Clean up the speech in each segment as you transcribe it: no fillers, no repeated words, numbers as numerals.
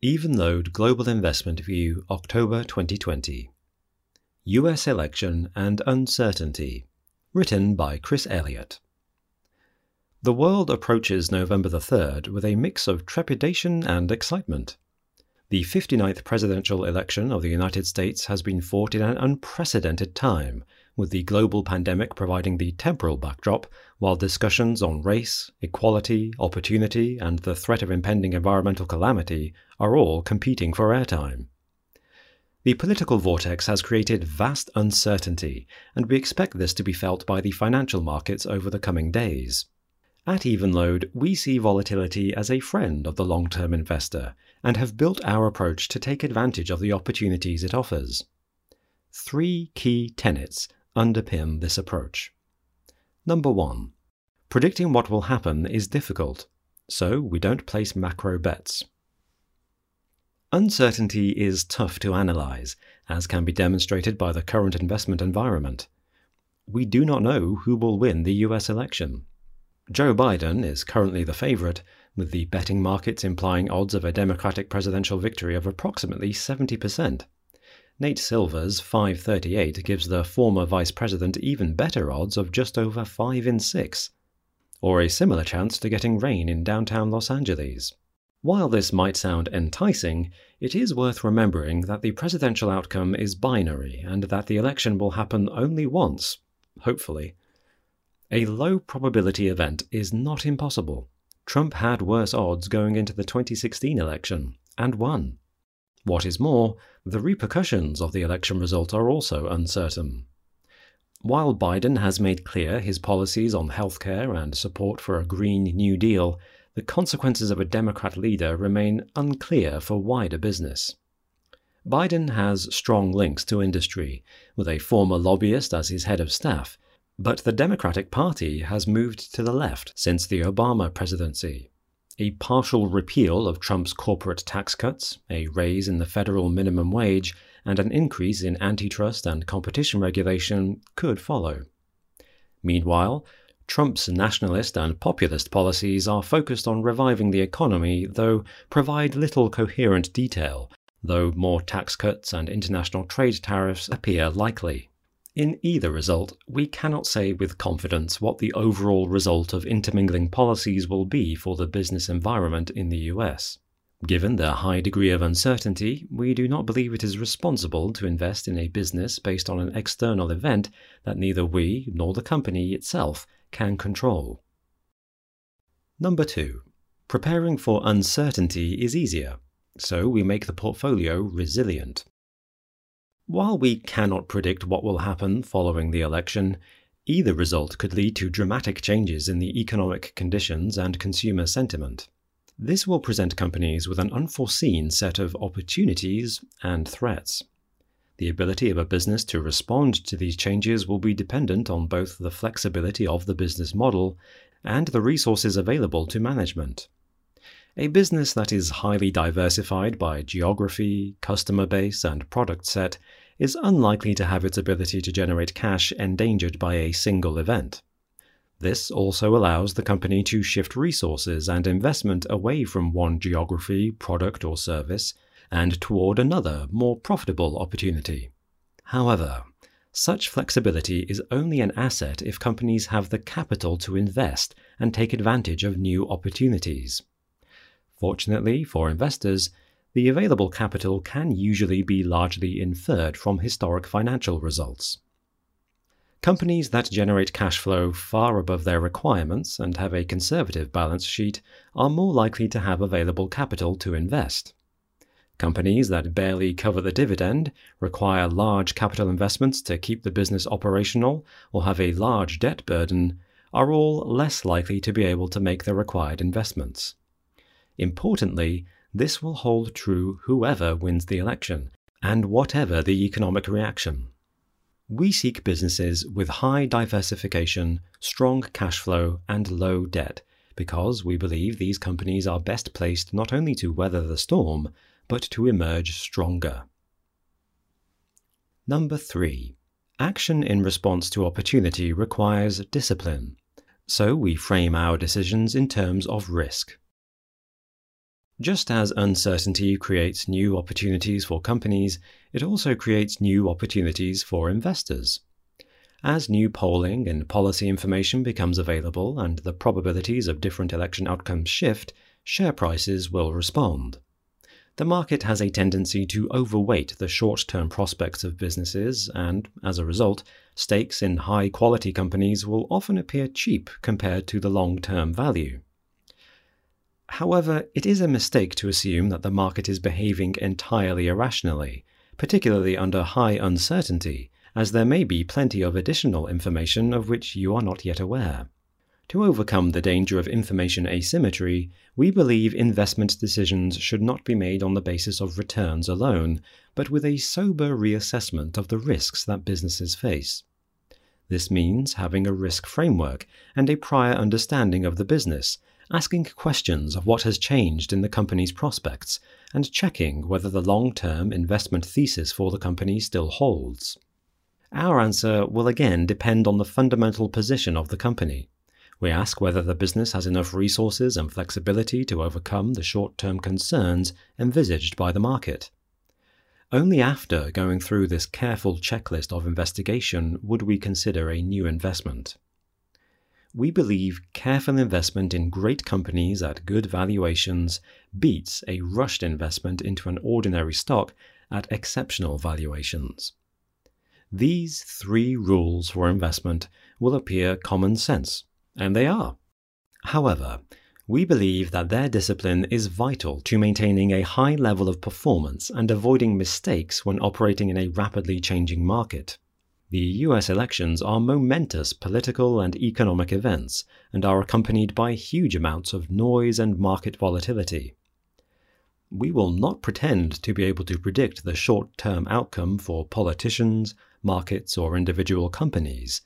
Evenlode Global Investment View, October 2020. US Election and Uncertainty. Written by Chris Elliott. The world approaches November the 3rd with a mix of trepidation and excitement. The 59th presidential election of the United States has been fought in an unprecedented time, with the global pandemic providing the temporal backdrop, while discussions on race, equality, opportunity, and the threat of impending environmental calamity are all competing for airtime. The political vortex has created vast uncertainty, and we expect this to be felt by the financial markets over the coming days. At Evenlode, we see volatility as a friend of the long-term investor, and have built our approach to take advantage of the opportunities it offers. Three key tenets underpin this approach. Number 1. Predicting what will happen is difficult, so we don't place macro bets. Uncertainty is tough to analyze, as can be demonstrated by the current investment environment. We do not know who will win the US election. Joe Biden is currently the favorite, with the betting markets implying odds of a Democratic presidential victory of approximately 70%. Nate Silver's 538 gives the former vice president even better odds of just over 5 in 6, or a similar chance to getting rain in downtown Los Angeles. While this might sound enticing, it is worth remembering that the presidential outcome is binary and that the election will happen only once, hopefully. A low-probability event is not impossible. Trump had worse odds going into the 2016 election, and won. What is more, the repercussions of the election result are also uncertain. While Biden has made clear his policies on healthcare and support for a Green New Deal, the consequences of a Democrat leader remain unclear for wider business. Biden has strong links to industry, with a former lobbyist as his head of staff, but the Democratic Party has moved to the left since the Obama presidency. A partial repeal of Trump's corporate tax cuts, a raise in the federal minimum wage, and an increase in antitrust and competition regulation could follow. Meanwhile, Trump's nationalist and populist policies are focused on reviving the economy, though provide little coherent detail, though more tax cuts and international trade tariffs appear likely. In either result, we cannot say with confidence what the overall result of intermingling policies will be for the business environment in the US. Given their high degree of uncertainty, we do not believe it is responsible to invest in a business based on an external event that neither we nor the company itself can control. Number 2. Preparing for uncertainty is easier, so we make the portfolio resilient. While we cannot predict what will happen following the election, either result could lead to dramatic changes in the economic conditions and consumer sentiment. This will present companies with an unforeseen set of opportunities and threats. The ability of a business to respond to these changes will be dependent on both the flexibility of the business model and the resources available to management. A business that is highly diversified by geography, customer base, and product set is unlikely to have its ability to generate cash endangered by a single event. This also allows the company to shift resources and investment away from one geography, product, or service, and toward another, more profitable opportunity. However, such flexibility is only an asset if companies have the capital to invest and take advantage of new opportunities. Fortunately for investors, the available capital can usually be largely inferred from historic financial results. Companies that generate cash flow far above their requirements and have a conservative balance sheet are more likely to have available capital to invest. Companies that barely cover the dividend, require large capital investments to keep the business operational, or have a large debt burden are all less likely to be able to make the required investments. Importantly, this will hold true whoever wins the election, and whatever the economic reaction. We seek businesses with high diversification, strong cash flow, and low debt, because we believe these companies are best placed not only to weather the storm, but to emerge stronger. Number 3. Action in response to opportunity requires discipline, so we frame our decisions in terms of risk. Just as uncertainty creates new opportunities for companies, it also creates new opportunities for investors. As new polling and policy information becomes available and the probabilities of different election outcomes shift, share prices will respond. The market has a tendency to overweight the short-term prospects of businesses and, as a result, stakes in high-quality companies will often appear cheap compared to the long-term value. However, it is a mistake to assume that the market is behaving entirely irrationally, particularly under high uncertainty, as there may be plenty of additional information of which you are not yet aware. To overcome the danger of information asymmetry, we believe investment decisions should not be made on the basis of returns alone, but with a sober reassessment of the risks that businesses face. This means having a risk framework and a prior understanding of the business, asking questions of what has changed in the company's prospects, and checking whether the long-term investment thesis for the company still holds. Our answer will again depend on the fundamental position of the company. We ask whether the business has enough resources and flexibility to overcome the short-term concerns envisaged by the market. Only after going through this careful checklist of investigation would we consider a new investment. We believe careful investment in great companies at good valuations beats a rushed investment into an ordinary stock at exceptional valuations. These three rules for investment will appear common sense, and they are. However, we believe that their discipline is vital to maintaining a high level of performance and avoiding mistakes when operating in a rapidly changing market. The US elections are momentous political and economic events and are accompanied by huge amounts of noise and market volatility. We will not pretend to be able to predict the short-term outcome for politicians, markets, or individual companies,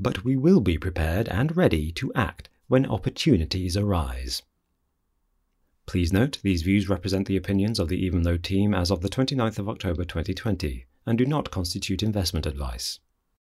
but we will be prepared and ready to act when opportunities arise. Please note, these views represent the opinions of the Evenlode team as of the 29th of October 2020 and do not constitute investment advice.